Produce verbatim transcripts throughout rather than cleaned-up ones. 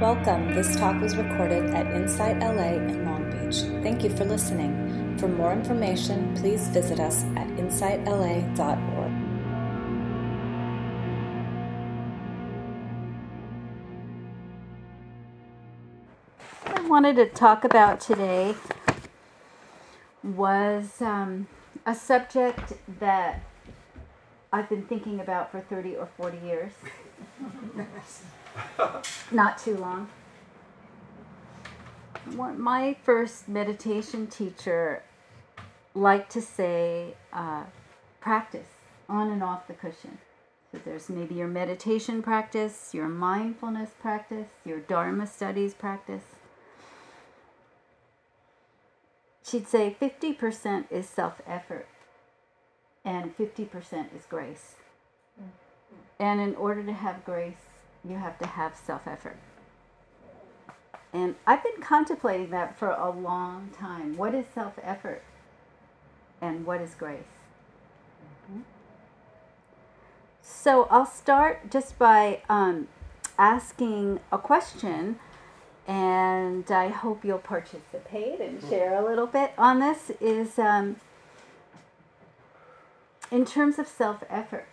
Welcome. This talk was recorded at Insight L A in Long Beach. Thank you for listening. For more information, please visit us at insight l a dot org. What I wanted to talk about today was um, a subject that I've been thinking about for thirty or forty years. Not too long. My first meditation teacher liked to say, uh, practice on and off the cushion. So there's maybe your meditation practice, your mindfulness practice, your Dharma studies practice. She'd say fifty percent is self-effort and fifty percent is grace. And in order to have grace, you have to have self-effort. And I've been contemplating that for a long time. What is self-effort? And what is grace? Mm-hmm. So I'll start just by um, asking a question, and I hope you'll participate and share a little bit on this, is um, in terms of self-effort,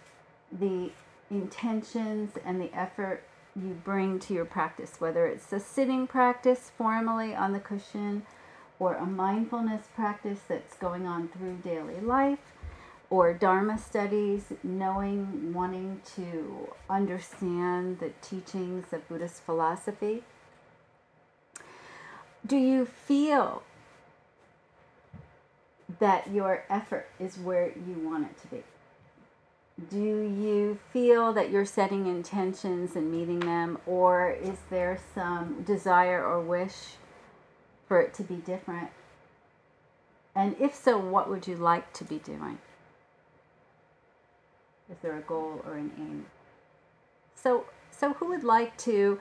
the intentions and the effort you bring to your practice, whether it's a sitting practice formally on the cushion, or a mindfulness practice that's going on through daily life, or Dharma studies, knowing, wanting to understand the teachings of Buddhist philosophy. Do you feel that your effort is where you want it to be? Do you feel that you're setting intentions and meeting them, or is there some desire or wish for it to be different? And if so, what would you like to be doing? Is there a goal or an aim? So, so who would like to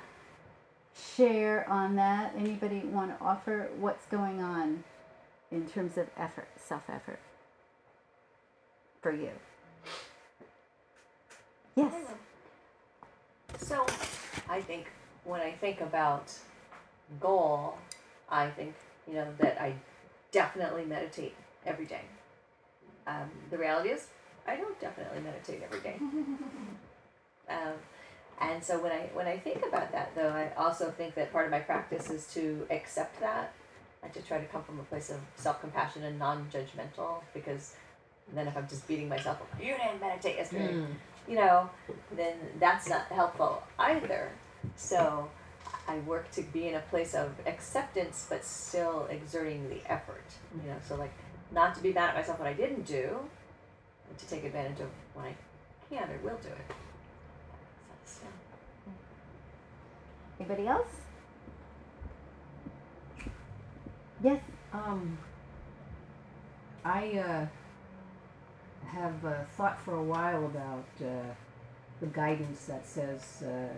share on that? Anybody want to offer what's going on in terms of effort, self-effort for you? Yes. So I think when I think about goal, I think, you know, that I definitely meditate every day. Um, the reality is I don't definitely meditate every day. um, and so when I when I think about that, though, I also think that part of my practice is to accept that and to try to come from a place of self-compassion and non-judgmental, because then if I'm just beating myself up, you didn't meditate yesterday. Mm. You know, then that's not helpful either. So I work to be in a place of acceptance, but still exerting the effort. You know, so like not to be mad at myself when I didn't do, but to take advantage of when I can or will do it. So, yeah. Anybody else? Yes. Um. I. Uh, have uh, thought for a while about uh, the guidance that says uh,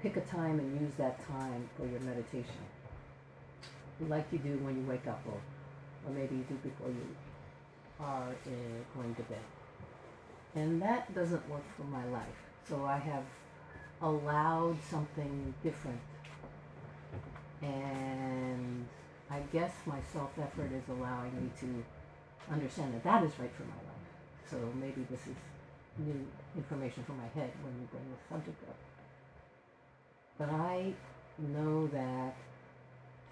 pick a time and use that time for your meditation, like you do when you wake up, or, or maybe you do before you are uh, going to bed. And that doesn't work for my life. So I have allowed something different. And I guess my self-effort is allowing me to understand that that is right for my life. So maybe this is new information for my head when you bring this subject up. But I know that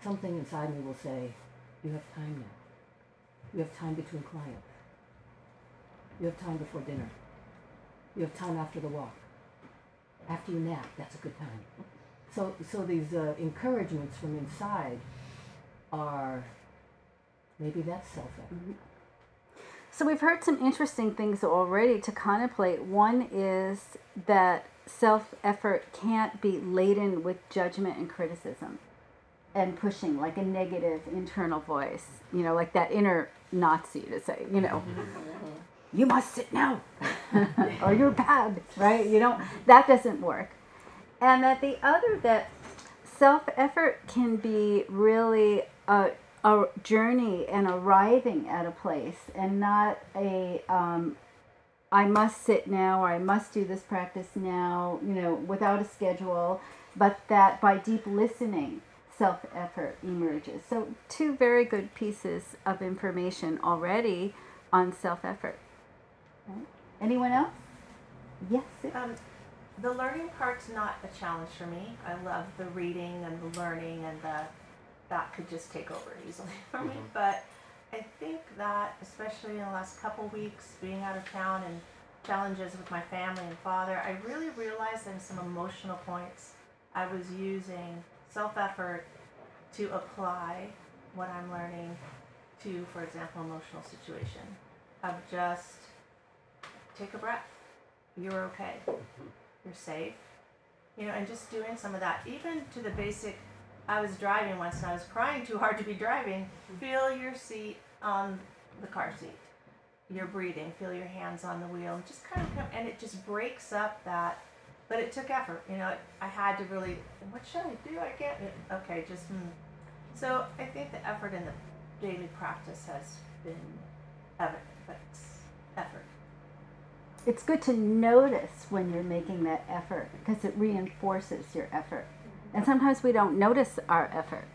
something inside me will say, you have time now. You have time between clients. You have time before dinner. You have time after the walk. After you nap, that's a good time. So, so these uh, encouragements from inside are, maybe that's self-effort. Mm-hmm. So we've heard some interesting things already to contemplate. One is that self-effort can't be laden with judgment and criticism and pushing, like a negative internal voice, you know, like that inner Nazi to say, you know, you must sit now or you're bad, right? You don't, that doesn't work. And that the other, that self-effort can be really a a journey and arriving at a place, and not a um, I must sit now, or I must do this practice now, you know, without a schedule, but that by deep listening, self-effort emerges. So two very good pieces of information already on self-effort. Right. Anyone else? Yes. Um, the learning part's not a challenge for me. I love the reading and the learning, and the that could just take over easily for mm-hmm. me. But I think that, especially in the last couple weeks, being out of town and challenges with my family and father, I really realized in some emotional points I was using self-effort to apply what I'm learning to, for example, emotional situation of just take a breath. You're okay. You're safe. You know, and just doing some of that, even to the basic. I was driving once and I was crying too hard to be driving. Feel your seat on the car seat. Your breathing. Feel your hands on the wheel. Just kind of come, and it just breaks up that. But it took effort, you know. I had to really. What should I do? I can't. Okay, just. Hmm. So I think the effort in the daily practice has been evident, but it's effort. It's good to notice when you're making that effort, because it reinforces your effort. And sometimes we don't notice our effort.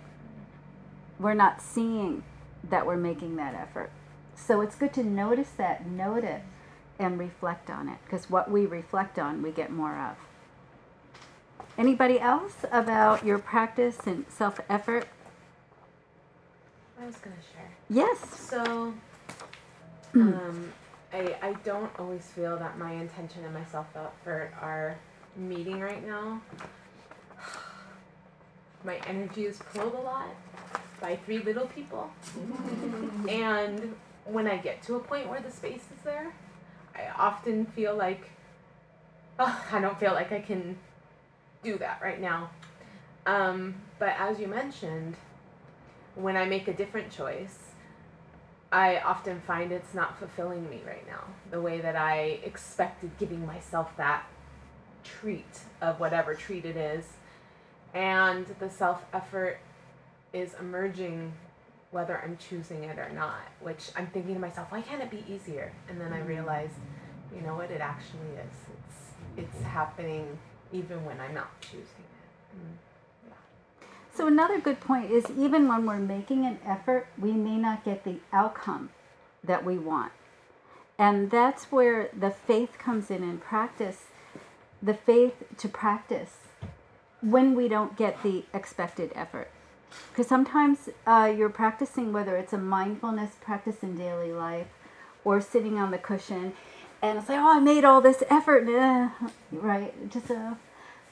We're not seeing that we're making that effort. So it's good to notice that, note it, and reflect on it. Because what we reflect on, we get more of. Anybody else about your practice and self-effort? I was going to share. Yes. So um, I, I don't always feel that my intention and my self-effort are meeting right now. My energy is pulled a lot by three little people. And when I get to a point where the space is there, I often feel like, oh, I don't feel like I can do that right now. Um, but as you mentioned, when I make a different choice, I often find it's not fulfilling me right now, the way that I expected giving myself that treat of whatever treat it is. And the self-effort is emerging whether I'm choosing it or not, which I'm thinking to myself, why can't it be easier? And then I realized, you know what, it actually is. It's it's happening even when I'm not choosing it. Mm. Yeah. So another good point is, even when we're making an effort, we may not get the outcome that we want. And that's where the faith comes in in practice, the faith to practice when we don't get the expected effort. Because sometimes uh, you're practicing, whether it's a mindfulness practice in daily life or sitting on the cushion, and it's like, oh, I made all this effort, uh, right? Just uh,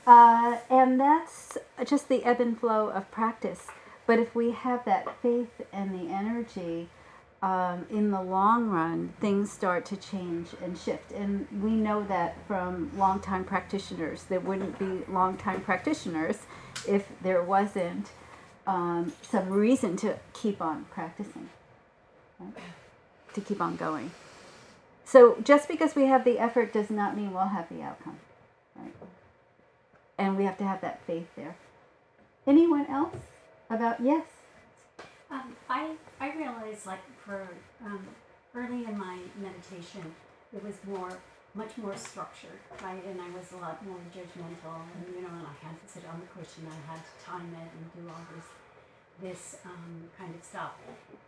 uh, and that's just the ebb and flow of practice. But if we have that faith and the energy, um, in the long run, things start to change and shift. And we know that from long-time practitioners. There wouldn't be long-time practitioners if there wasn't Um, some reason to keep on practicing, right? To keep on going. So just because we have the effort does not mean we'll have the outcome, right? And we have to have that faith there. Anyone else about, yes? Um, I, I realized, like, for um, early in my meditation, it was more, much more structured, right? And I was a lot more judgmental, and, you know, and I had to sit on the cushion, I had to time it and do all this this um, kind of stuff.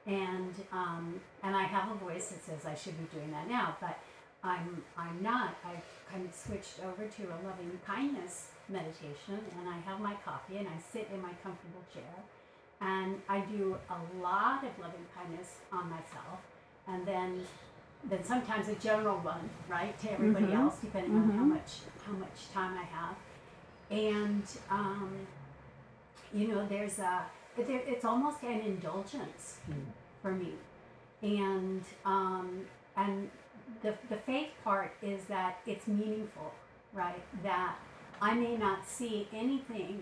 And um, and I have a voice that says I should be doing that now, but I'm I'm not. I've kind of switched over to a loving kindness meditation, and I have my coffee and I sit in my comfortable chair, and I do a lot of loving kindness on myself, and then then sometimes a general one, right, to everybody mm-hmm. else, depending mm-hmm. on how much how much time I have. And um, you know, there's a there, it's almost an indulgence mm. for me. And um, and the the faith part is that it's meaningful, right? That I may not see anything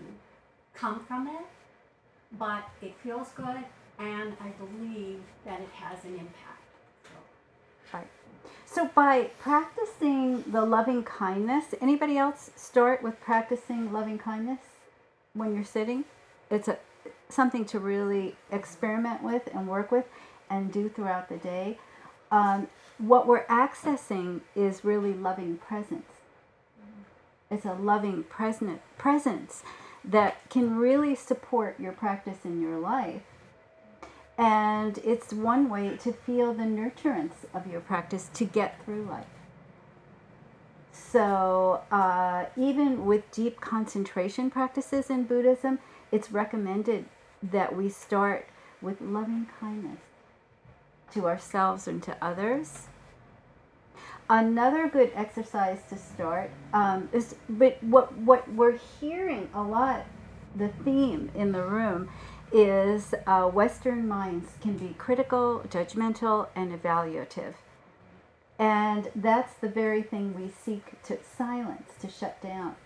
come from it, but it feels good, and I believe that it has an impact. Right. So by practicing the loving kindness, anybody else start with practicing loving kindness when you're sitting? It's a something to really experiment with and work with and do throughout the day. Um, what we're accessing is really loving presence. It's a loving present presence that can really support your practice in your life. And it's one way to feel the nurturance of your practice to get through life. So uh, even with deep concentration practices in Buddhism, it's recommended that we start with loving kindness to ourselves and to others. Another good exercise to start um, is, but what what we're hearing a lot, the theme in the room is uh, Western minds can be critical, judgmental, and evaluative. And that's the very thing we seek to silence, to shut down.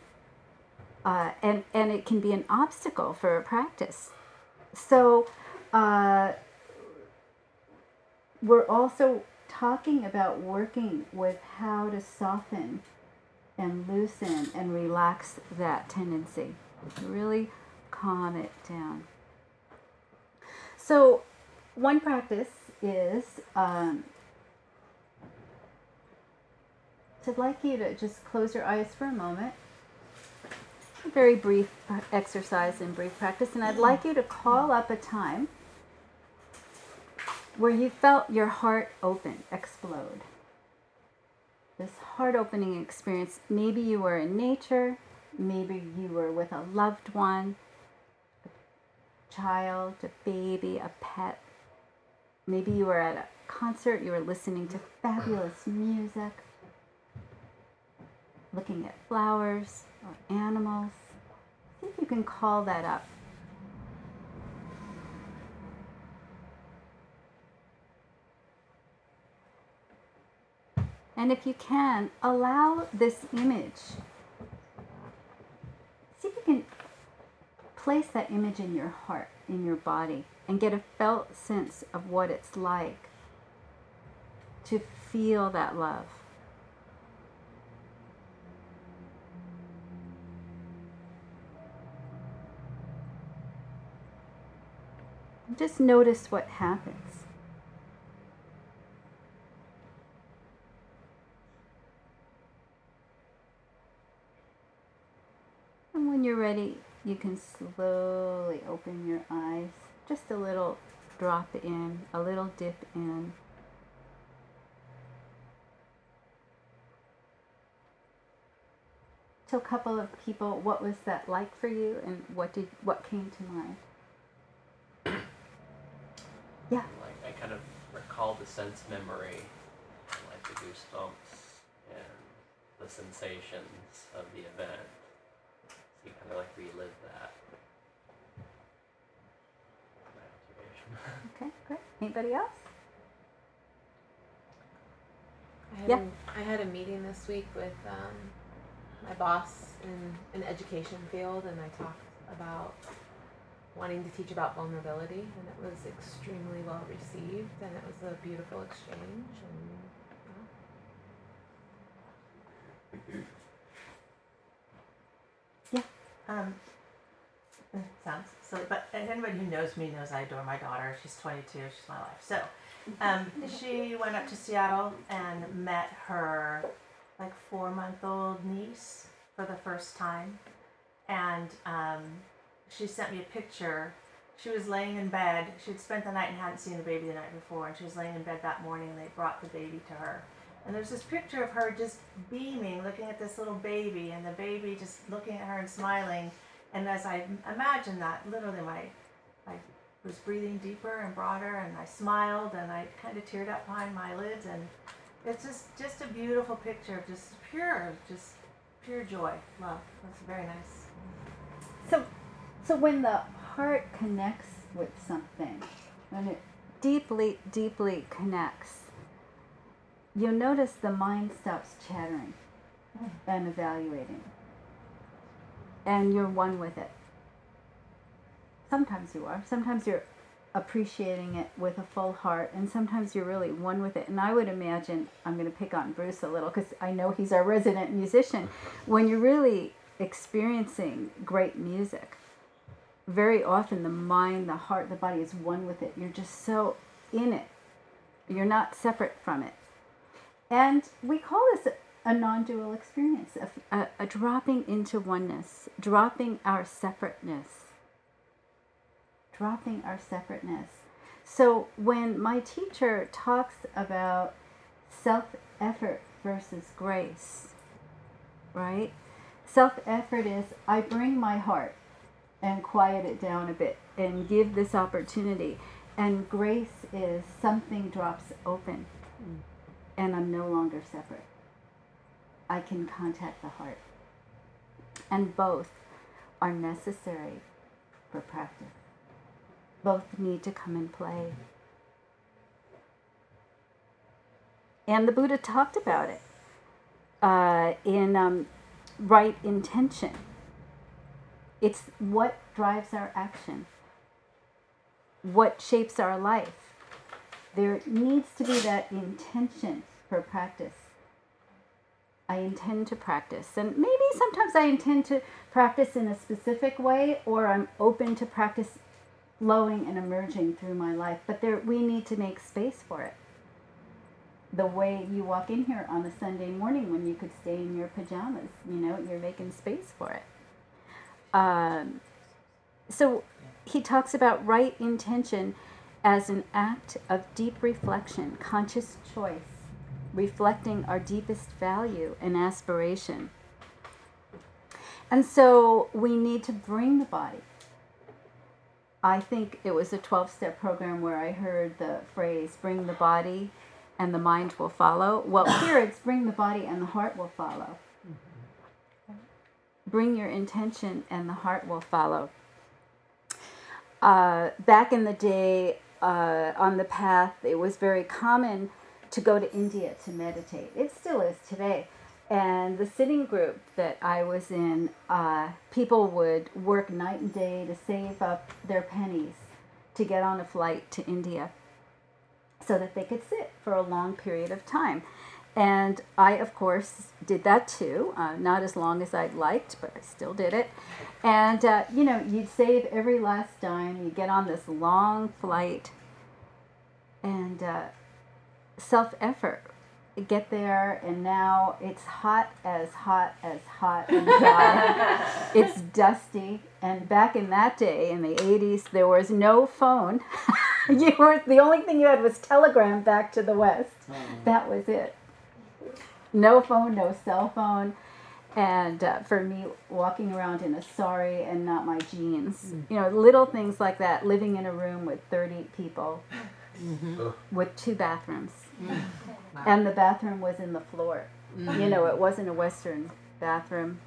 Uh, and, and it can be an obstacle for a practice. So uh, we're also talking about working with how to soften and loosen and relax that tendency. Really calm it down. So one practice is, um, I'd like you to just close your eyes for a moment. A very brief exercise and brief practice. And I'd like you to call up a time where you felt your heart open, explode. This heart-opening experience, maybe you were in nature, maybe you were with a loved one, child, a baby, a pet. Maybe you were at a concert, you were listening to fabulous music, looking at flowers or animals. See if you can call that up. And if you can, allow this image. See if you can place that image in your heart, in your body, and get a felt sense of what it's like to feel that love. Just notice what happens. And when you're ready, you can slowly open your eyes. Just a little drop in, a little dip in. Tell a couple of people, what was that like for you, and what did what came to mind? Yeah. Like I kind of recall the sense memory, like the goosebumps and the sensations of the event. So you kind of like relive that. Okay, great. Anybody else? I had, yeah. a, I had a meeting this week with um, my boss in an education field, and I talked about wanting to teach about vulnerability, and it was extremely well received, and it was a beautiful exchange. And, yeah. yeah. Um, it sounds silly, but anybody who knows me knows I adore my daughter. She's twenty-two. She's my life. So, um, she went up to Seattle and met her like four-month-old niece for the first time, and um. She sent me a picture. She was laying in bed. She'd spent the night and hadn't seen the baby the night before, and she was laying in bed that morning, and they brought the baby to her. And there's this picture of her just beaming, looking at this little baby, and the baby just looking at her and smiling. And as I imagined that, literally my, I was breathing deeper and broader, and I smiled, and I kind of teared up behind my eyelids. And it's just, just a beautiful picture of just pure, just pure joy, love. That's very nice. So. So when the heart connects with something, when it deeply, deeply connects, you'll notice the mind stops chattering and evaluating. And you're one with it. Sometimes you are. Sometimes you're appreciating it with a full heart, and sometimes you're really one with it. And I would imagine, I'm going to pick on Bruce a little because I know he's our resident musician, when you're really experiencing great music, very often the mind, the heart, the body is one with it. You're just so in it. You're not separate from it. And we call this a non-dual experience, a, a, a dropping into oneness, dropping our separateness. Dropping our separateness. So when my teacher talks about self-effort versus grace, right? Self-effort is, I bring my heart and quiet it down a bit and give this opportunity. And grace is something drops open and I'm no longer separate. I can contact the heart. And both are necessary for practice. Both need to come and play. And the Buddha talked about it uh, in um, right intention. It's what drives our action, what shapes our life. There needs to be that intention for practice. I intend to practice. And maybe sometimes I intend to practice in a specific way, or I'm open to practice flowing and emerging through my life. But there, we need to make space for it. The way you walk in here on a Sunday morning when you could stay in your pajamas, you know, you're making space for it. Um, so he talks about right intention as an act of deep reflection, conscious choice, reflecting our deepest value and aspiration. And so we need to bring the body. I think it was a twelve-step program where I heard the phrase, bring the body and the mind will follow. Well, here it's bring the body and the heart will follow. Mm-hmm. Bring your intention and the heart will follow. Uh, back in the day, uh, on the path, it was very common to go to India to meditate. It still is today. And the sitting group that I was in, uh, people would work night and day to save up their pennies to get on a flight to India so that they could sit for a long period of time. And I, of course, did that too. Uh, not as long as I'd liked, but I still did it. And, uh, you know, you'd save every last dime. You get on this long flight and uh, self-effort. Get there, and now it's hot as hot as hot inside. It's dusty. And back in that day, in the eighties, there was no phone. You were, the only thing you had was telegram back to the West. Mm-hmm. That was it. No phone, no cell phone. And uh, for me, walking around in a sari and not my jeans. Mm-hmm. You know, little things like that. Living in a room with thirty people. Mm-hmm. With two bathrooms. Mm-hmm. Wow. And the bathroom was in the floor. Mm-hmm. You know, it wasn't a Western bathroom.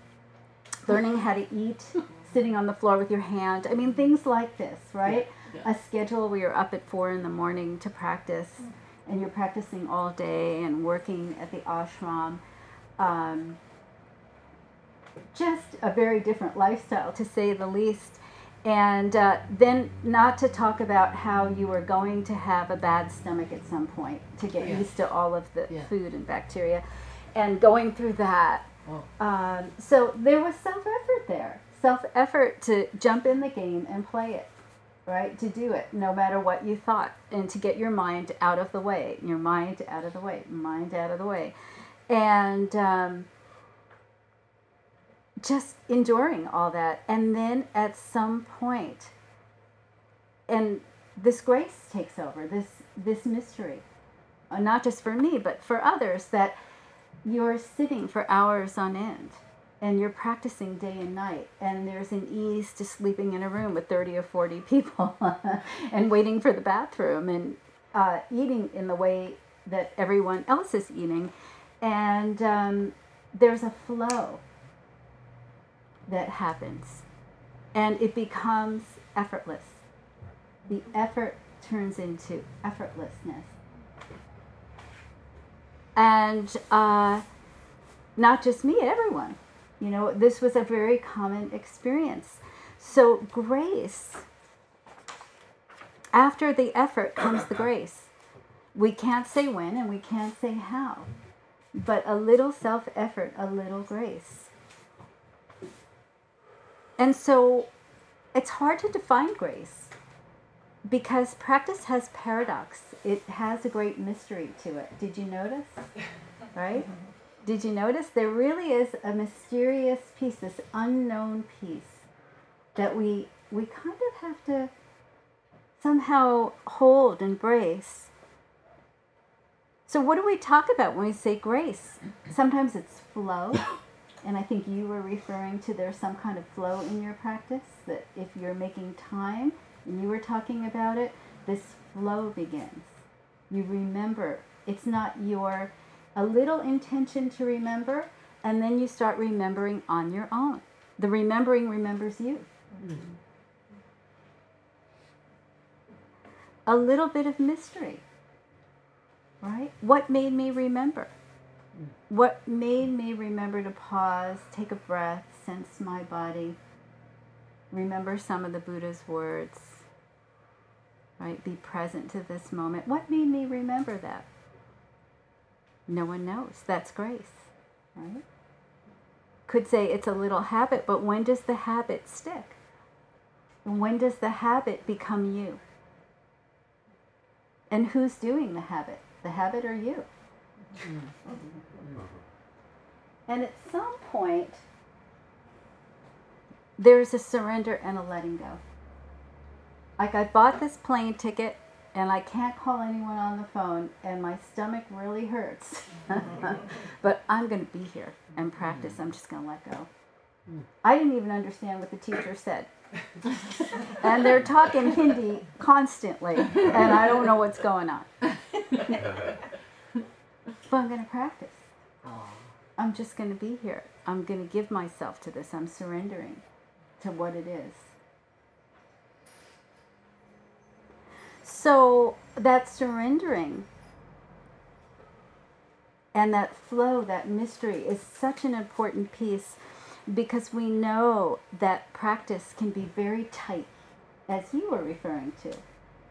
Learning how to eat, sitting on the floor with your hand. I mean, things like this, right? Yeah. Yeah. A schedule where you're up at four in the morning to practice, and you're practicing all day and working at the ashram. Um, just a very different lifestyle, to say the least. And uh, then not to talk about how you were going to have a bad stomach at some point to get yeah. used to all of the yeah. food and bacteria and going through that. Oh. Um, so there was self-effort there, self-effort to jump in the game and play it, right? To do it no matter what you thought, and to get your mind out of the way, your mind out of the way, mind out of the way. And Um, just enduring all that. And then at some point, and this grace takes over, this this mystery, uh, not just for me, but for others, that you're sitting for hours on end, and you're practicing day and night, and there's an ease to sleeping in a room with thirty or forty people, and waiting for the bathroom, and uh, eating in the way that everyone else is eating. And um, there's a flow that happens, and it becomes effortless. The effort turns into effortlessness. And uh, not just me, everyone. You know, this was a very common experience. So grace, after the effort comes the grace. We can't say when and we can't say how, but a little self-effort, a little grace. And so it's hard to define grace because practice has paradox. It has a great mystery to it. Did you notice? Right? Did you notice there really is a mysterious piece, this unknown piece that we we kind of have to somehow hold, embrace. So what do we talk about when we say grace? Sometimes it's flow, and I think you were referring to there's some kind of flow in your practice, that if you're making time, and you were talking about it, this flow begins. You remember. It's not your, a little intention to remember, and then you start remembering on your own. The remembering remembers you. Mm-hmm. A little bit of mystery. Right? What made me remember? What made me remember to pause, take a breath, sense my body, remember some of the Buddha's words, right? Be present to this moment. What made me remember that? No one knows. That's grace, right? Could say it's a little habit, but when does the habit stick? When does the habit become you? And who's doing the habit? The habit or you? And at some point, there's a surrender and a letting go. Like, I bought this plane ticket, and I can't call anyone on the phone, and my stomach really hurts. But I'm going to be here and practice. I'm just going to let go. I didn't even understand what the teacher said. And they're talking Hindi constantly, and I don't know what's going on. But I'm going to practice. I'm just going to be here. I'm going to give myself to this. I'm surrendering to what it is. So that surrendering and that flow, that mystery, is such an important piece, because we know that practice can be very tight, as you were referring to,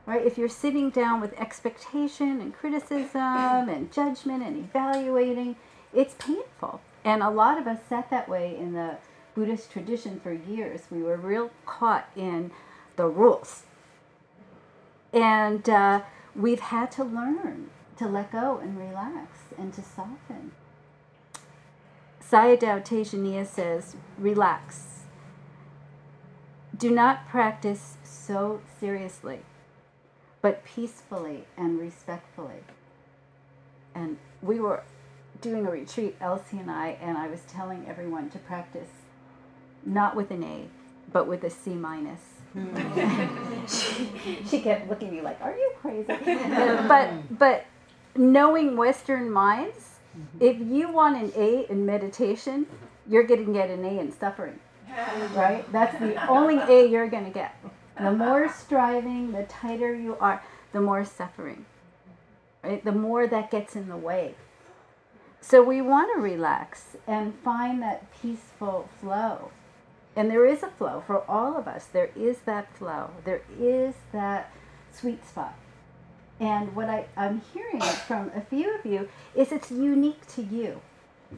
right? If you're sitting down with expectation and criticism and judgment and evaluating, it's painful. And a lot of us sat that way in the Buddhist tradition for years. We were real caught in the rules. And uh, we've had to learn to let go and relax and to soften. Sayadaw Tejaniya says, relax. Do not practice so seriously, but peacefully and respectfully. And we were doing a retreat, Elsie and I, and I was telling everyone to practice not with an A, but with a C minus. she, she kept looking at me like, are you crazy? but but knowing Western minds, if you want an A in meditation, you're going to get an A in suffering, right? That's the only A you're going to get. The more striving, the tighter you are, the more suffering, right? The more that gets in the way. So we want to relax and find that peaceful flow. And there is a flow for all of us. There is that flow. There is that sweet spot. And what I, I'm hearing from a few of you is it's unique to you.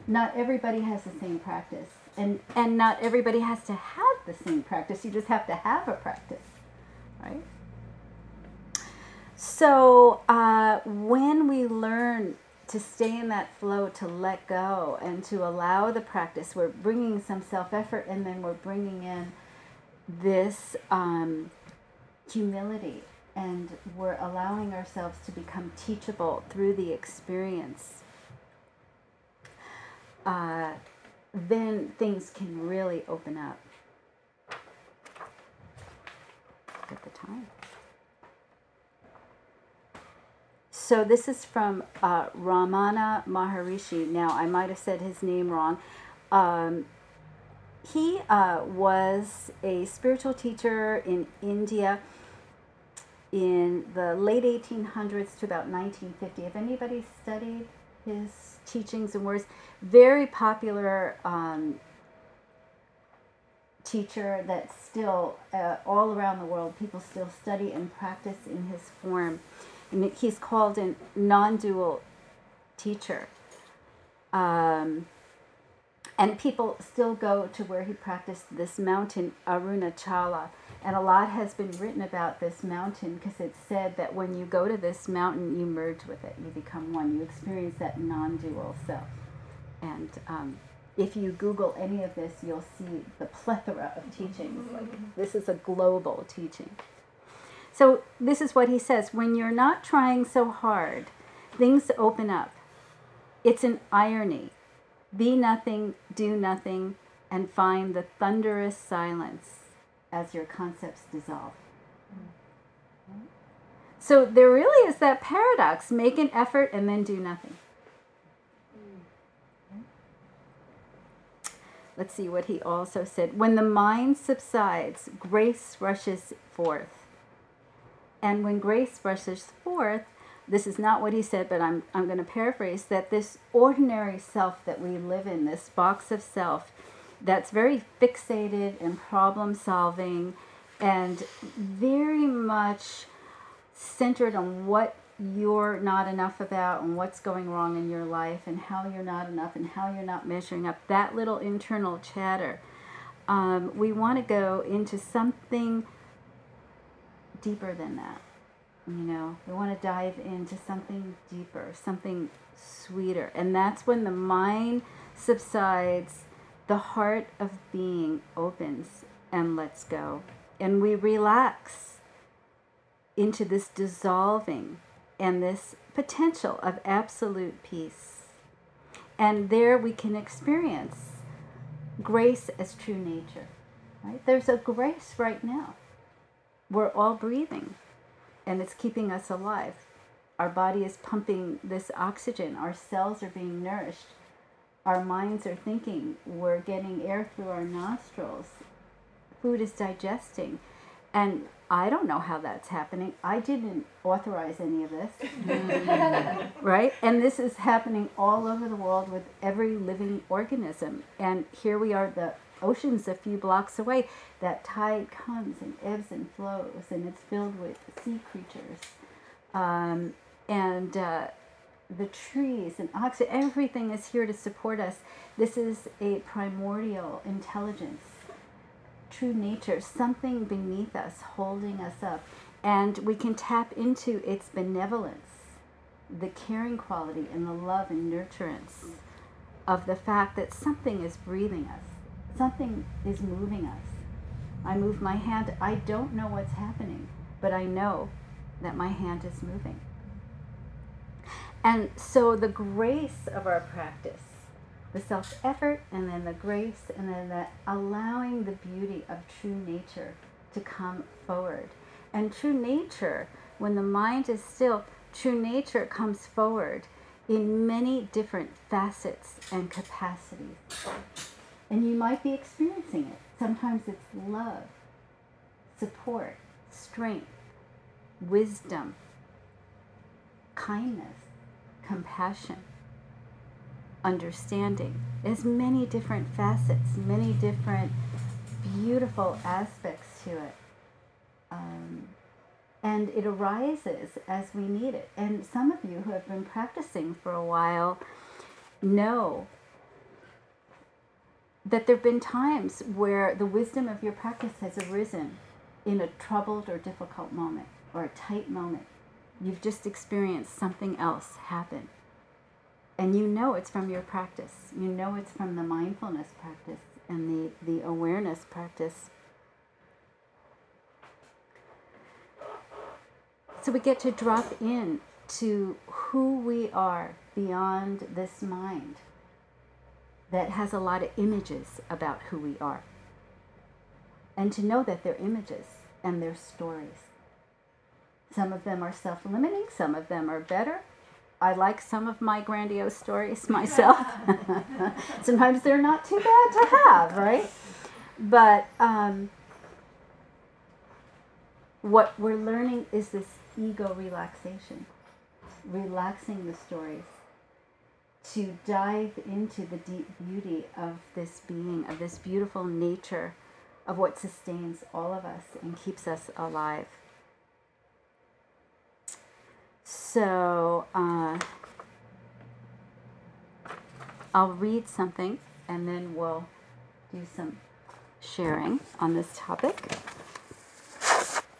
Not everybody has the same practice. And, and not everybody has to have the same practice. You just have to have a practice, right? So uh, when we learn to stay in that flow, to let go, and to allow the practice, we're bringing some self-effort, and then we're bringing in this um, humility. And we're allowing ourselves to become teachable through the experience, uh, then things can really open up. Look at the time. So this is from uh, Ramana Maharishi. Now, I might have said his name wrong. Um, he uh, was a spiritual teacher in India in the late eighteen hundreds to about nineteen fifty. If anybody studied his teachings and words, very popular um, teacher that still, uh, all around the world, people still study and practice in his form. And he's called a non-dual teacher. Um, and people still go to where he practiced, this mountain, Arunachala. And a lot has been written about this mountain, because it's said that when you go to this mountain, you merge with it. You become one. You experience that non-dual self. And um, if you Google any of this, you'll see the plethora of teachings. Like, this is a global teaching. So this is what he says. When you're not trying so hard, things open up. It's an irony. Be nothing, do nothing, and find the thunderous silence as your concepts dissolve. So there really is that paradox. Make an effort and then do nothing. Let's see what he also said. When the mind subsides, grace rushes forth. And when grace rushes forth, this is not what he said, but I'm I'm going to paraphrase, that this ordinary self that we live in, this box of self that's very fixated and problem solving and very much centered on what you're not enough about and what's going wrong in your life and how you're not enough and how you're not measuring up, that little internal chatter. Um, we want to go into something deeper than that. You know, we want to dive into something deeper, something sweeter. And that's when the mind subsides, the heart of being opens and lets go. And we relax into this dissolving and this potential of absolute peace. And there we can experience grace as true nature. Right? There's a grace right now. We're all breathing. And it's keeping us alive. Our body is pumping this oxygen. Our cells are being nourished. Our minds are thinking. We're getting air through our nostrils. Food is digesting. And I don't know how that's happening. I didn't authorize any of this. Right? And this is happening all over the world with every living organism. And here we are, the ocean's a few blocks away. That tide comes and ebbs and flows, and it's filled with sea creatures, um, and uh, the trees and oxygen. Everything is here to support us. This is a primordial intelligence, true nature, something beneath us, holding us up, and we can tap into its benevolence, the caring quality, and the love and nurturance of the fact that something is breathing us. Something is moving us. I move my hand. I don't know what's happening, but I know that my hand is moving. And so the grace of our practice, the self-effort, and then the grace, and then the allowing the beauty of true nature to come forward. And true nature, when the mind is still, true nature comes forward in many different facets and capacities. And you might be experiencing it. Sometimes it's love, support, strength, wisdom, kindness, compassion, understanding. There's many different facets, many different beautiful aspects to it. Um, and it arises as we need it. And some of you who have been practicing for a while know that there have been times where the wisdom of your practice has arisen in a troubled or difficult moment or a tight moment. You've just experienced something else happen. And you know it's from your practice. You know it's from the mindfulness practice and the, the awareness practice. So we get to drop in to who we are beyond this mind that has a lot of images about who we are. And to know that they're images and they're stories. Some of them are self-limiting, some of them are better. I like some of my grandiose stories myself. Sometimes they're not too bad to have, right? But um, what we're learning is this ego relaxation, relaxing the stories, to dive into the deep beauty of this being, of this beautiful nature, of what sustains all of us and keeps us alive. So, uh, I'll read something and then we'll do some sharing on this topic.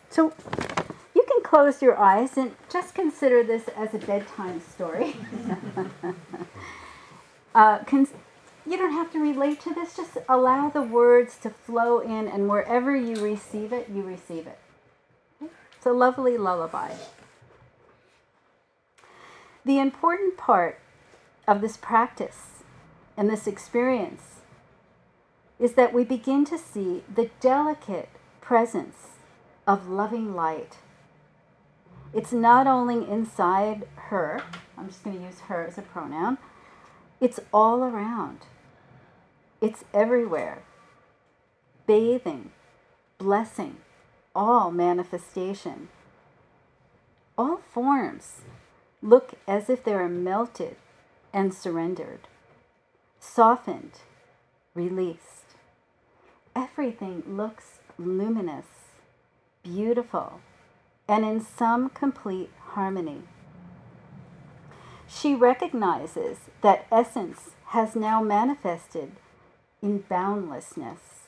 So, you can close your eyes and just consider this as a bedtime story. Uh, cons- you don't have to relate to this. Just allow the words to flow in, and wherever you receive it, you receive it. Okay? It's a lovely lullaby. The important part of this practice and this experience is that we begin to see the delicate presence of loving light. It's not only inside her, I'm just going to use her as a pronoun, it's all around. It's everywhere. Bathing, blessing, all manifestation. All forms look as if they are melted and surrendered, softened, released. Everything looks luminous, beautiful, and in some complete harmony. She recognizes that essence has now manifested in boundlessness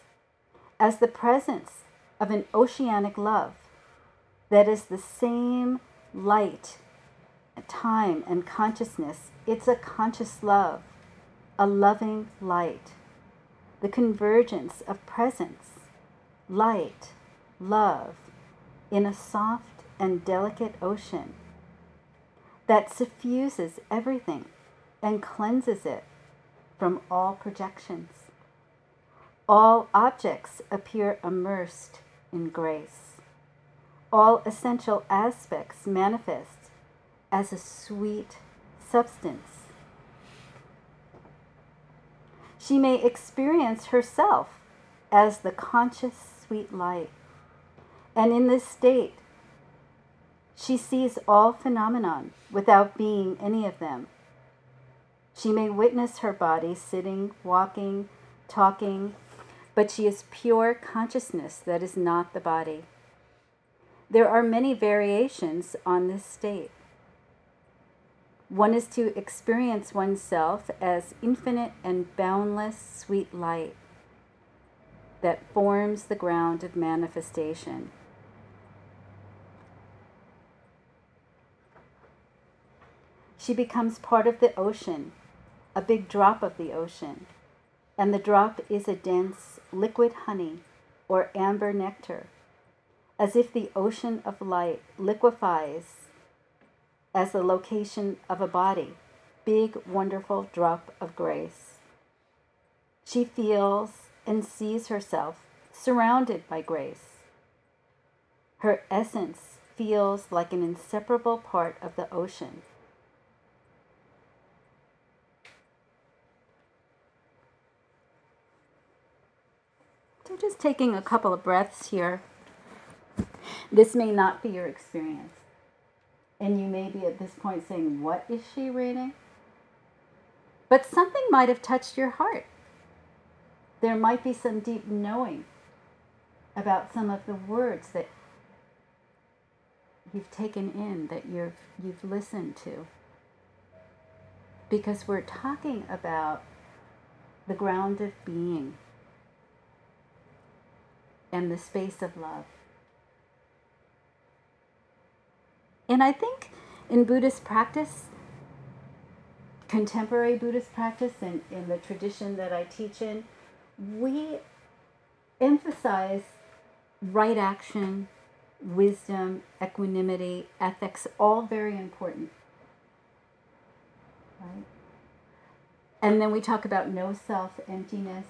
as the presence of an oceanic love that is the same light, time, and consciousness. It's a conscious love, a loving light, the convergence of presence, light, love, in a soft and delicate ocean that suffuses everything and cleanses it from all projections. All objects appear immersed in grace. All essential aspects manifest as a sweet substance. She may experience herself as the conscious sweet light. And in this state, she sees all phenomenon without being any of them. She may witness her body sitting, walking, talking, but she is pure consciousness that is not the body. There are many variations on this state. One is to experience oneself as infinite and boundless sweet light that forms the ground of manifestation. She becomes part of the ocean, a big drop of the ocean, and the drop is a dense liquid honey or amber nectar, as if the ocean of light liquefies as the location of a body, big, wonderful drop of grace. She feels and sees herself surrounded by grace. Her essence feels like an inseparable part of the ocean. So just taking a couple of breaths here. This may not be your experience. And you may be at this point saying, what is she reading? But something might have touched your heart. There might be some deep knowing about some of the words that you've taken in, that you've, you've listened to. Because we're talking about the ground of being and the space of love. And I think in Buddhist practice, contemporary Buddhist practice, and in the tradition that I teach in, we emphasize right action, wisdom, equanimity, ethics, all very important. Right? And then we talk about no self, emptiness.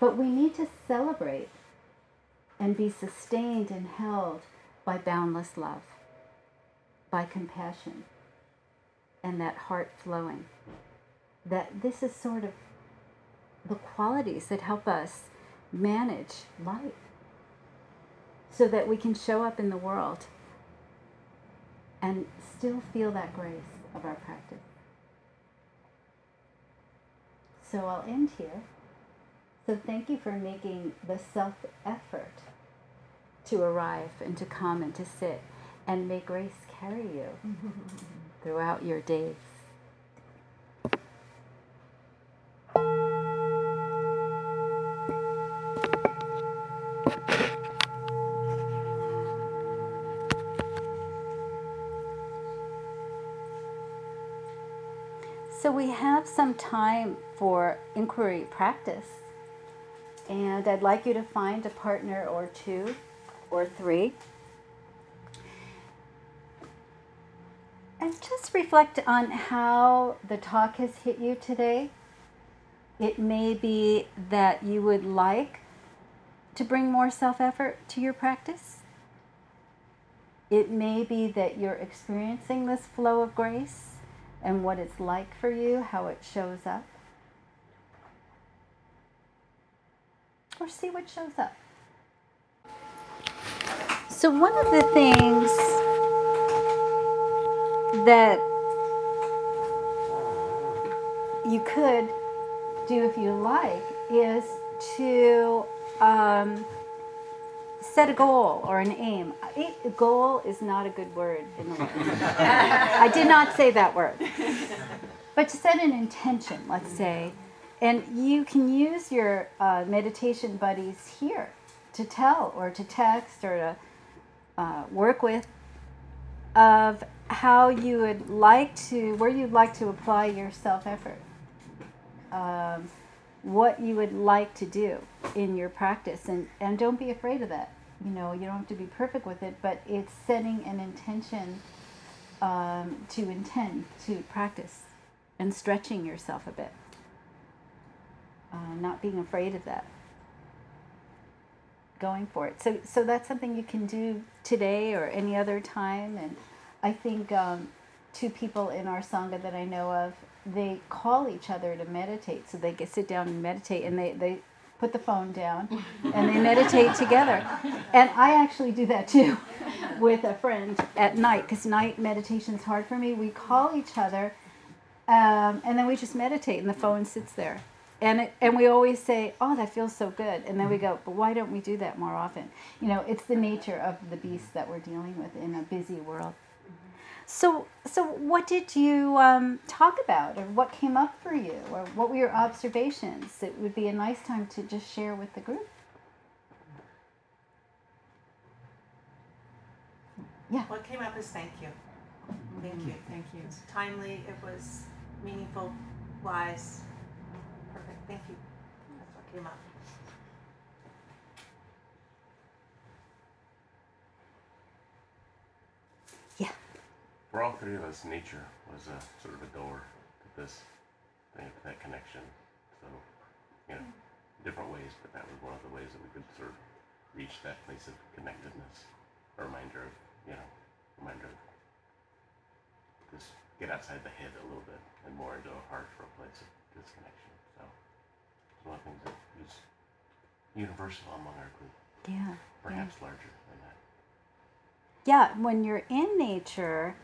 But we need to celebrate and be sustained and held by boundless love, by compassion, and that heart flowing. That this is sort of the qualities that help us manage life so that we can show up in the world and still feel that grace of our practice. So I'll end here. So thank you for making the self-effort to arrive and to come and to sit. And may grace carry you throughout your days. So we have some time for inquiry practice. And I'd like you to find a partner or two or three. And just reflect on how the talk has hit you today. It may be that you would like to bring more self-effort to your practice. It may be that you're experiencing this flow of grace and what it's like for you, how it shows up. Or see what shows up. So one of the things that you could do if you like is to um, set a goal or an aim. A goal is not a good word in the world. I did not say that word. But to set an intention, let's say, and you can use your uh, meditation buddies here to tell or to text or to uh, work with of how you would like to, where you'd like to apply your self-effort. Um, what you would like to do in your practice. And, and don't be afraid of that. You know, you don't have to be perfect with it, but it's setting an intention um, to intend to practice and stretching yourself a bit. Uh, not being afraid of that. Going for it. So, so that's something you can do today or any other time. And I think um, two people in our Sangha that I know of, they call each other to meditate. So they get, sit down and meditate, and they, they put the phone down, and they meditate together. And I actually do that, too, with a friend at night, because night meditation's hard for me. We call each other, um, and then we just meditate, and the phone sits there. And it, and we always say, oh, that feels so good. And then we go, but why don't we do that more often? You know, it's the nature of the beast that we're dealing with in a busy world. So so what did you um, talk about, or what came up for you, or what were your observations? It would be a nice time to just share with the group. Yeah. What came up is thank you. Thank you, thank you. It was timely, it was meaningful, wise, perfect. Thank you. That's what came up. Yeah. For all three of us, nature was a sort of a door to this thing, that connection. So, you know, different ways, but that was one of the ways that we could sort of reach that place of connectedness. A reminder of, you know, reminder of just get outside the head a little bit and more into a heart for a place of disconnection. So, it's one of the things that is universal among our group. Yeah. Perhaps yeah. larger than that. Yeah, when you're in nature,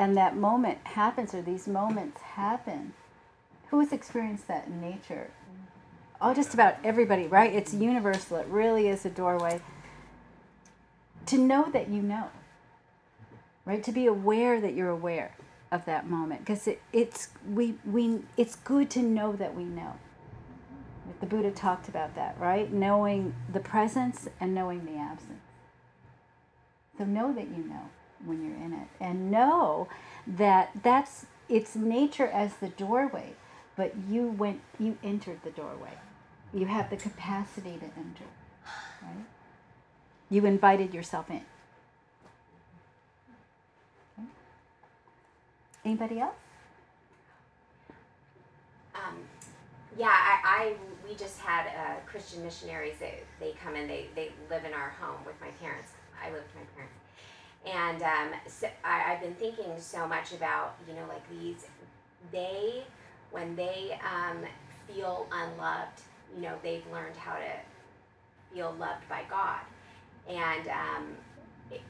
and that moment happens, or these moments happen. Who has experienced that in nature? Oh, just about everybody, right? It's universal. It really is a doorway. To know that you know, right? To be aware that you're aware of that moment, because it, it's we we it's good to know that we know. The Buddha talked about that, right? Knowing the presence and knowing the absence. So know that you know when you're in it, and know that that's it's nature as the doorway, but you went you entered the doorway. You have the capacity to enter, right? You invited yourself in. Okay. Anybody else? Um, yeah, I, I we just had uh, Christian missionaries. They they come and they they live in our home with my parents. I live with my parents. And um, so I, I've been thinking so much about, you know, like these, they, when they um, feel unloved, you know, they've learned how to feel loved by God. And um, it,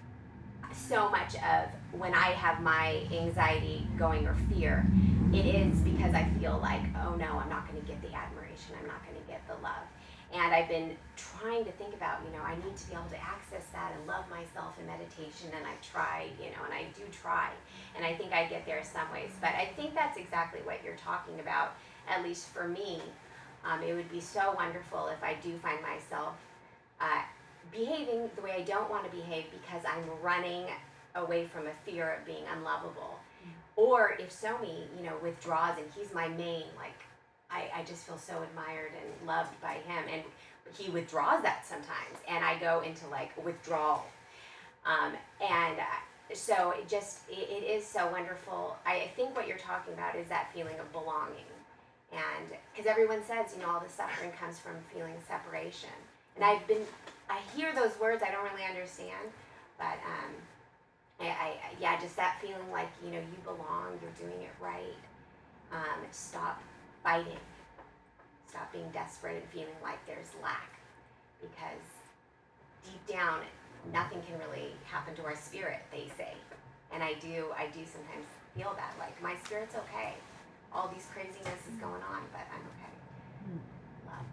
so much of when I have my anxiety going or fear, it is because I feel like, oh no, I'm not going to get the admiration, I'm not going to get the love. And I've been trying to think about, you know, I need to be able to access that and love myself in meditation, and I've tried, you know, and I do try. And I think I get there some ways. But I think that's exactly what you're talking about, at least for me. Um, it would be so wonderful if I do find myself uh, behaving the way I don't want to behave because I'm running away from a fear of being unlovable. Or if Somi, you know, withdraws and he's my main, like, I, I just feel so admired and loved by him. And he withdraws that sometimes. And I go into, like, withdrawal. Um, and so it just, it, it is so wonderful. I, I think what you're talking about is that feeling of belonging. And because everyone says, you know, all the suffering comes from feeling separation. And I've been, I hear those words, I don't really understand. But, um, I, I yeah, just that feeling like, you know, you belong, you're doing it right. Um, stop fighting. Stop being desperate and feeling like there's lack. Because deep down, nothing can really happen to our spirit, they say. And I do, I do sometimes feel that, like, my spirit's okay. All these craziness is going on, but I'm okay. Love.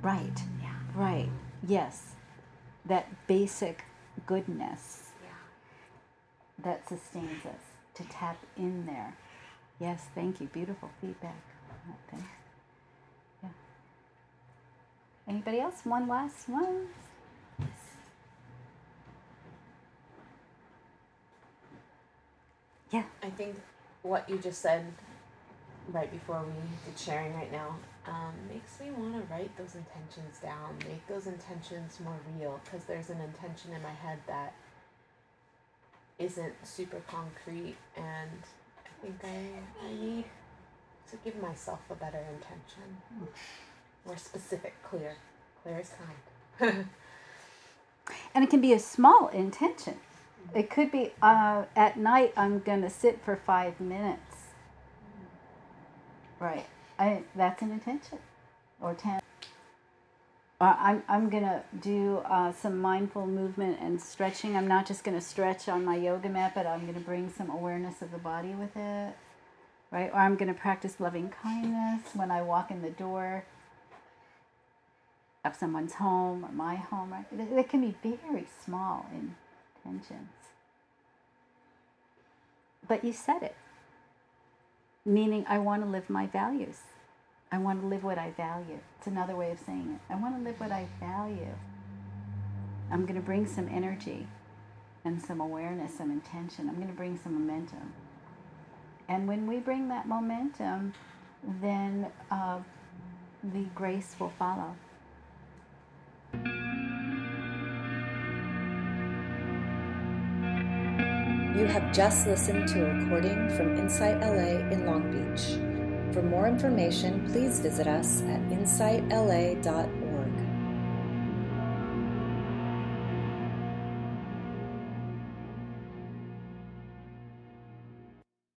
Right. Yeah. Right. Yes. That basic goodness. Yeah. That sustains us, to tap in there. Yes, thank you. Beautiful feedback. Thanks. Yeah. Anybody else? One last one. Yeah. I think what you just said right before we did sharing right now um, makes me want to write those intentions down, make those intentions more real, because there's an intention in my head that isn't super concrete, and I think I, I need to give myself a better intention. Hmm. More specific, clear. Clear as kind. And it can be a small intention. It could be, uh, at night, I'm going to sit for five minutes. Right. I, that's an intention. Or ten. Uh, I'm, I'm going to do uh, some mindful movement and stretching. I'm not just going to stretch on my yoga mat, but I'm going to bring some awareness of the body with it. Right? Or I'm going to practice loving kindness when I walk in the door of someone's home or my home. Right? It, it can be very small in intentions. But you said it. Meaning, I want to live my values. I want to live what I value. It's another way of saying it. I want to live what I value. I'm going to bring some energy and some awareness, some intention. I'm going to bring some momentum. And when we bring that momentum, then uh, the grace will follow. You have just listened to a recording from Insight L A in Long Beach. For more information, please visit us at insight l a dot org.